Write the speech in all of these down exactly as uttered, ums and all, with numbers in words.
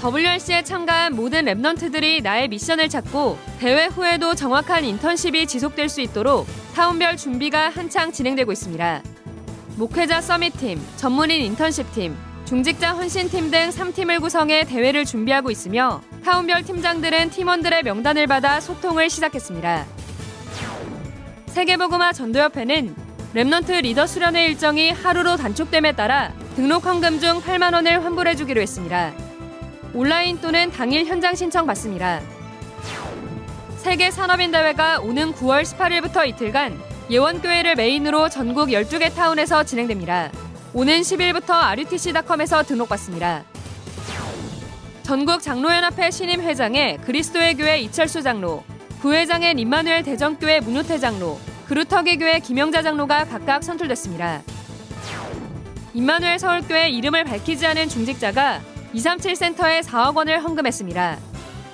더블유알씨에 참가한 모든 렘넌트들이 나의 미션을 찾고 대회 후에도 정확한 인턴십이 지속될 수 있도록 타운별 준비가 한창 진행되고 있습니다. 목회자 서밋팀, 전문인 인턴십팀, 중직자 헌신팀 등 세 팀을 구성해 대회를 준비하고 있으며 타운별 팀장들은 팀원들의 명단을 받아 소통을 시작했습니다. 세계복음화 전도협회는 렘넌트 리더 수련회 일정이 하루로 단축됨에 따라 등록 헌금 중 팔만 원을 환불해주기로 했습니다. 온라인 또는 당일 현장 신청 받습니다. 세계산업인대회가 오는 구월 십팔일부터 이틀간 예원교회를 메인으로 전국 열두 개 타운에서 진행됩니다. 오는 십일부터 알유티씨 닷컴에서 등록받습니다. 전국장로연합회 신임 회장에 그리스도의 교회 이철수 장로, 부회장엔 임마누엘 대전교회 문효태 장로, 그루터기 교회 김영자 장로가 각각 선출됐습니다. 임마누엘 서울교회 이름을 밝히지 않은 중직자가 이삼칠 센터에 사억 원을 헌금했습니다.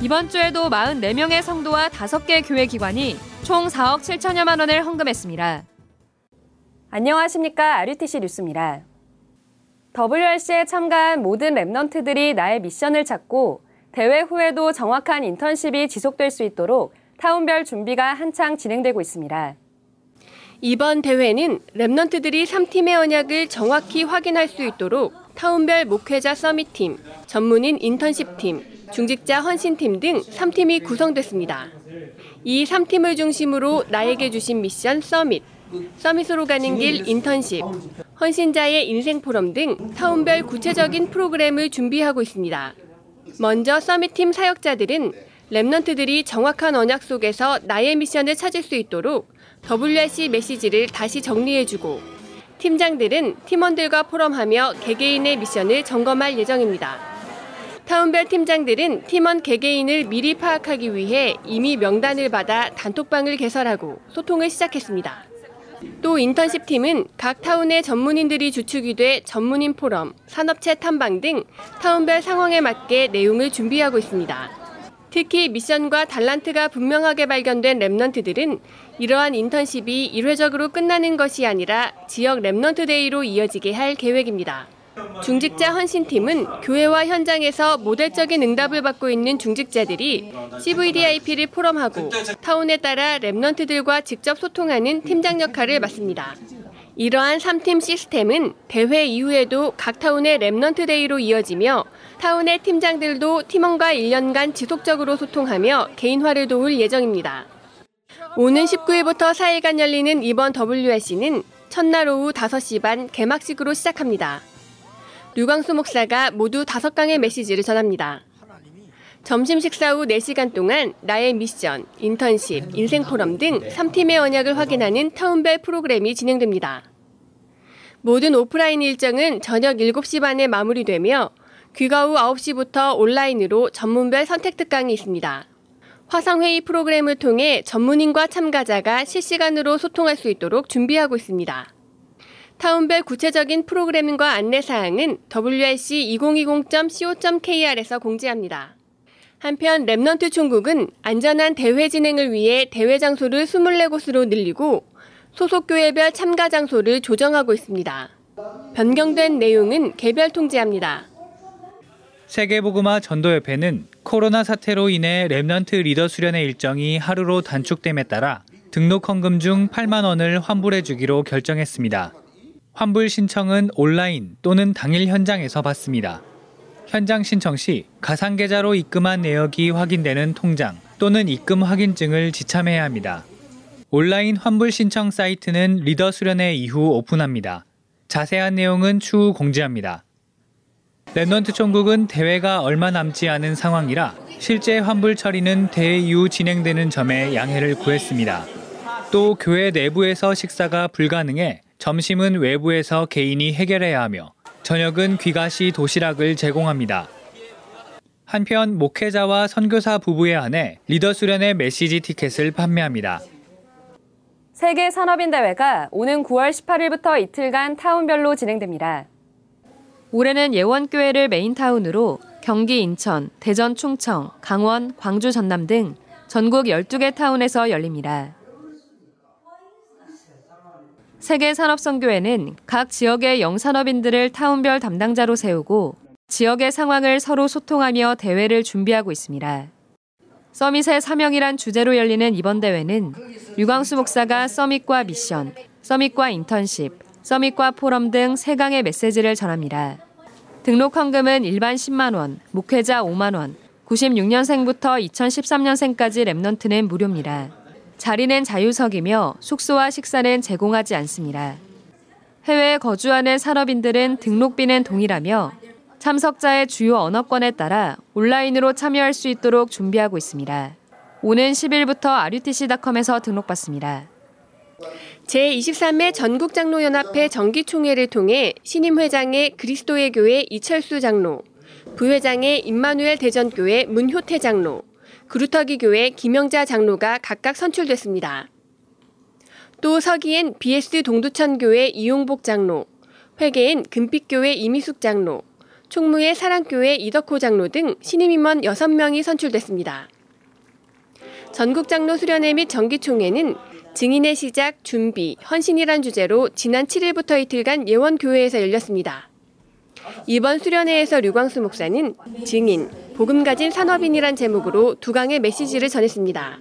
이번 주에도 사십사 명의 성도와 다섯 개 교회 기관이 총 사억 칠천여만 원을 헌금했습니다. 안녕하십니까. 알유티씨 뉴스입니다. 더블유알씨에 참가한 모든 렘넌트들이 나의 미션을 찾고 대회 후에도 정확한 인턴십이 지속될 수 있도록 타운별 준비가 한창 진행되고 있습니다. 이번 대회는 렘넌트들이 세 팀의 언약을 정확히 확인할 수 있도록 타운별 목회자 서밋팀, 전문인 인턴십팀, 중직자 헌신팀 등 세 팀이 구성됐습니다. 이 세 팀을 중심으로 나에게 주신 미션 서밋, 서밋으로 가는 길 인턴십, 헌신자의 인생 포럼 등 타운별 구체적인 프로그램을 준비하고 있습니다. 먼저 서밋팀 사역자들은 렘넌트들이 정확한 언약 속에서 나의 미션을 찾을 수 있도록 더블유알씨 메시지를 다시 정리해주고, 팀장들은 팀원들과 포럼하며 개개인의 미션을 점검할 예정입니다. 타운별 팀장들은 팀원 개개인을 미리 파악하기 위해 이미 명단을 받아 단톡방을 개설하고 소통을 시작했습니다. 또 인턴십 팀은 각 타운의 전문인들이 주축이 돼 전문인 포럼, 산업체 탐방 등 타운별 상황에 맞게 내용을 준비하고 있습니다. 특히 미션과 달란트가 분명하게 발견된 렘넌트들은 이러한 인턴십이 일회적으로 끝나는 것이 아니라 지역 렘넌트 데이로 이어지게 할 계획입니다. 중직자 헌신팀은 교회와 현장에서 모델적인 응답을 받고 있는 중직자들이 씨브이디아이피를 포럼하고 타운에 따라 렘넌트들과 직접 소통하는 팀장 역할을 맡습니다. 이러한 세 팀 시스템은 대회 이후에도 각 타운의 렘넌트 데이로 이어지며 타운의 팀장들도 팀원과 일 년간 지속적으로 소통하며 개인화를 도울 예정입니다. 오는 십구일부터 사일간 열리는 이번 더블유알씨는 첫날 오후 다섯 시 반 개막식으로 시작합니다. 류광수 목사가 모두 다섯 강의 메시지를 전합니다. 점심 식사 후 네 시간 동안 나의 미션, 인턴십, 인생 포럼 등 세 팀의 언약을 확인하는 타운별 프로그램이 진행됩니다. 모든 오프라인 일정은 저녁 일곱 시 반에 마무리되며 귀가 후 아홉 시부터 온라인으로 전문별 선택 특강이 있습니다. 화상회의 프로그램을 통해 전문인과 참가자가 실시간으로 소통할 수 있도록 준비하고 있습니다. 타운별 구체적인 프로그램과 안내사항은 더블유알씨 이공이공 점 씨오 점 케이알에서 공지합니다. 한편 렘넌트 총국은 안전한 대회 진행을 위해 대회 장소를 이십사 곳으로 늘리고 소속 교회별 참가 장소를 조정하고 있습니다. 변경된 내용은 개별 통지합니다. 세계복음화 전도협회는 코로나 사태로 인해 렘넌트 리더 수련회 일정이 하루로 단축됨에 따라 등록 헌금 중 팔만 원을 환불해주기로 결정했습니다. 환불 신청은 온라인 또는 당일 현장에서 받습니다. 현장 신청 시 가상계좌로 입금한 내역이 확인되는 통장 또는 입금 확인증을 지참해야 합니다. 온라인 환불 신청 사이트는 리더 수련회 이후 오픈합니다. 자세한 내용은 추후 공지합니다. 렘넌트 총국은 대회가 얼마 남지 않은 상황이라 실제 환불 처리는 대회 이후 진행되는 점에 양해를 구했습니다. 또 교회 내부에서 식사가 불가능해 점심은 외부에서 개인이 해결해야 하며 저녁은 귀가시 도시락을 제공합니다. 한편 목회자와 선교사 부부에 한해 리더 수련회 메시지 티켓을 판매합니다. 세계산업인대회가 오는 구월 십팔일부터 이틀간 타운별로 진행됩니다. 올해는 예원교회를 메인타운으로 경기, 인천, 대전, 충청, 강원, 광주, 전남 등 전국 열두 개 타운에서 열립니다. 세계산업선교회는 각 지역의 영산업인들을 타운별 담당자로 세우고 지역의 상황을 서로 소통하며 대회를 준비하고 있습니다. 서밋의 사명이란 주제로 열리는 이번 대회는 유광수 목사가 서밋과 미션, 서밋과 인턴십, 서밋과 포럼 등 세 강의 메시지를 전합니다. 등록 헌금은 일반 십만 원, 목회자 오만 원, 구십육 년생부터 이천십삼 년생까지 렘넌트는 무료입니다. 자리는 자유석이며 숙소와 식사는 제공하지 않습니다. 해외에 거주하는 산업인들은 등록비는 동일하며 참석자의 주요 언어권에 따라 온라인으로 참여할 수 있도록 준비하고 있습니다. 오는 십 일부터 알유티씨 닷컴에서 등록받습니다. 제이십삼 회 전국장로연합회 정기총회를 통해 신임 회장의 그리스도의 교회 이철수 장로, 부회장의 임마누엘 대전교회 문효태 장로, 그루터기 교회 김영자 장로가 각각 선출됐습니다. 또 서기엔 비에스동두천교회 이용복 장로, 회계엔 금빛교회 이미숙 장로, 총무의 사랑교회 이덕호 장로 등 신임 임원 여섯 명이 선출됐습니다. 전국장로 수련회 및 정기총회는 증인의 시작, 준비, 헌신이란 주제로 지난 칠 일부터 이틀간 예원교회에서 열렸습니다. 이번 수련회에서 류광수 목사는 증인, 복음 가진 산업인이란 제목으로 두 강의 메시지를 전했습니다.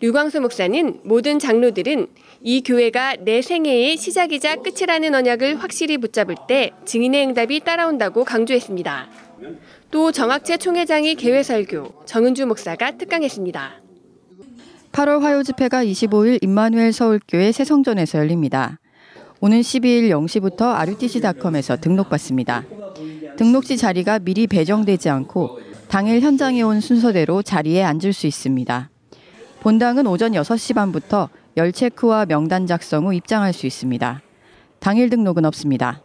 류광수 목사는 모든 장로들은 이 교회가 내 생애의 시작이자 끝이라는 언약을 확실히 붙잡을 때 증인의 응답이 따라온다고 강조했습니다. 또 정학채 총회장이 개회설교, 정은주 목사가 특강했습니다. 팔월 화요 집회가 이십오 일 임마누엘 서울교회 새성전에서 열립니다. 오는 십이 일 영 시부터 알유티씨 닷컴에서 등록받습니다. 등록 시 자리가 미리 배정되지 않고 당일 현장에 온 순서대로 자리에 앉을 수 있습니다. 본당은 오전 여섯 시 반부터 열 체크와 명단 작성 후 입장할 수 있습니다. 당일 등록은 없습니다.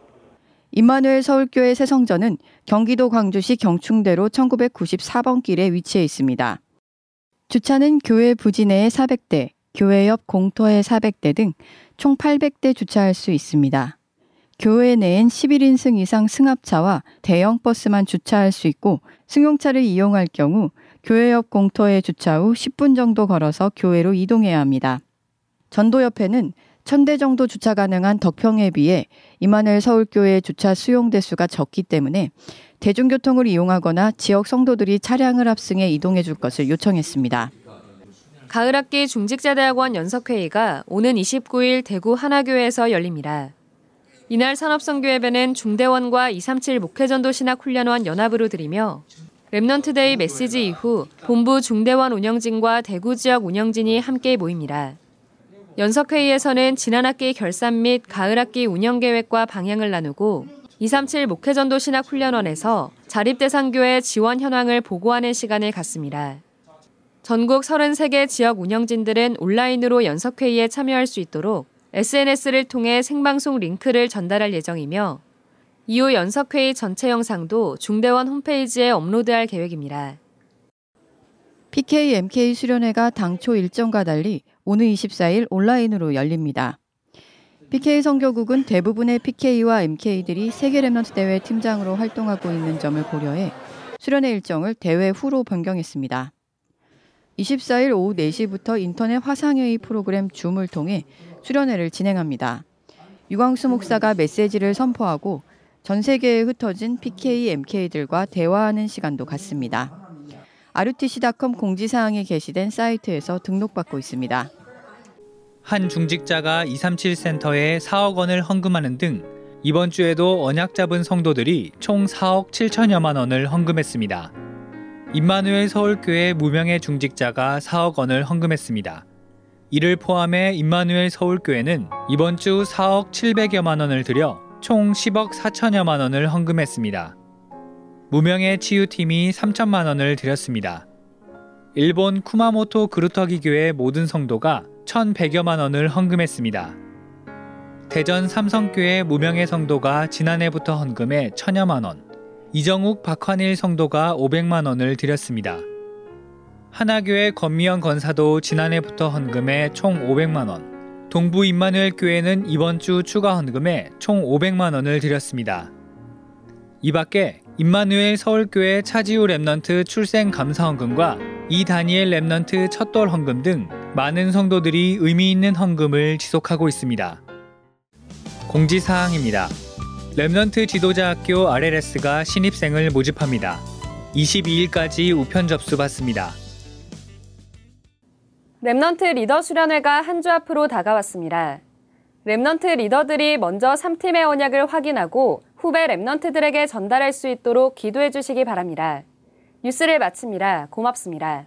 임마누엘 서울교회 새성전은 경기도 광주시 경충대로 천구백구십사 번 길에 위치해 있습니다. 주차는 교회 부지 내에 사백 대, 교회 옆 공터에 사백 대 등 총 팔백 대 주차할 수 있습니다. 교회 내엔 십일 인승 이상 승합차와 대형 버스만 주차할 수 있고 승용차를 이용할 경우 교회 옆 공터에 주차 후 십 분 정도 걸어서 교회로 이동해야 합니다. 전도협회는 천 대 정도 주차 가능한 덕평에 비해 임마누엘 서울교회의 주차 수용 대수가 적기 때문에 대중교통을 이용하거나 지역 성도들이 차량을 합승해 이동해 줄 것을 요청했습니다. 가을학기 중직자대학원 연석회의가 오는 이십구 일 대구 하나교회에서 열립니다. 이날 산업선교예배는 중대원과 이삼칠 목회전도 신학훈련원 연합으로 드리며 렘넌트데이 메시지 이후 본부 중대원 운영진과 대구 지역 운영진이 함께 모입니다. 연석회의에서는 지난 학기 결산 및 가을 학기 운영계획과 방향을 나누고 이삼칠 목회전도 신학훈련원에서 자립대상교회 지원 현황을 보고하는 시간을 갖습니다. 전국 삼십삼 개 지역 운영진들은 온라인으로 연석회의에 참여할 수 있도록 에스엔에스를 통해 생방송 링크를 전달할 예정이며 이후 연석회의 전체 영상도 중대원 홈페이지에 업로드할 계획입니다. 피케이 엠케이 수련회가 당초 일정과 달리 오는 이십사 일 온라인으로 열립니다. 피케이선교국은 대부분의 피케이와 엠케이들이 세계 렘넌트 대회 팀장으로 활동하고 있는 점을 고려해 수련회 일정을 대회 후로 변경했습니다. 이십사 일 오후 네 시부터 인터넷 화상회의 프로그램 줌을 통해 수련회를 진행합니다. 유광수 목사가 메시지를 선포하고 전 세계에 흩어진 피케이 엠케이들과 대화하는 시간도 갖습니다. 알유티씨 닷컴 공지사항에 게시된 사이트에서 등록받고 있습니다. 한 중직자가 이삼칠 센터에 사억 원을 헌금하는 등 이번 주에도 언약 잡은 성도들이 총 사억 칠천여만 원을 헌금했습니다. 임마누엘 서울교회 무명의 중직자가 사억 원을 헌금했습니다. 이를 포함해 임마누엘 서울교회는 이번 주 사억 칠백여만 원을 들여 총 십억 사천여만 원을 헌금했습니다. 무명의 치유팀이 삼천만 원을 드렸습니다. 일본 쿠마모토 그루터기 교회 모든 성도가 천백여만 원을 헌금했습니다. 대전 삼성교회 무명의 성도가 지난해부터 헌금해 천여만 원, 이정욱, 박환일 성도가 오백만 원을 드렸습니다. 하나교회 권미연 권사도 지난해부터 헌금해 총 오백만 원, 동부 임마누엘 교회는 이번 주 추가 헌금해 총 오백만 원을 드렸습니다. 이 밖에 임마누엘 서울교회 차지우 렘넌트 출생 감사 헌금과 이다니엘 렘넌트 첫돌 헌금 등 많은 성도들이 의미 있는 헌금을 지속하고 있습니다. 공지사항입니다. 렘넌트 지도자학교 알 엘 에스가 신입생을 모집합니다. 이십이일까지 우편 접수 받습니다. 렘넌트 리더 수련회가 한 주 앞으로 다가왔습니다. 렘넌트 리더들이 먼저 삼 팀의 언약을 확인하고 후배 렘넌트들에게 전달할 수 있도록 기도해 주시기 바랍니다. 뉴스를 마칩니다. 고맙습니다.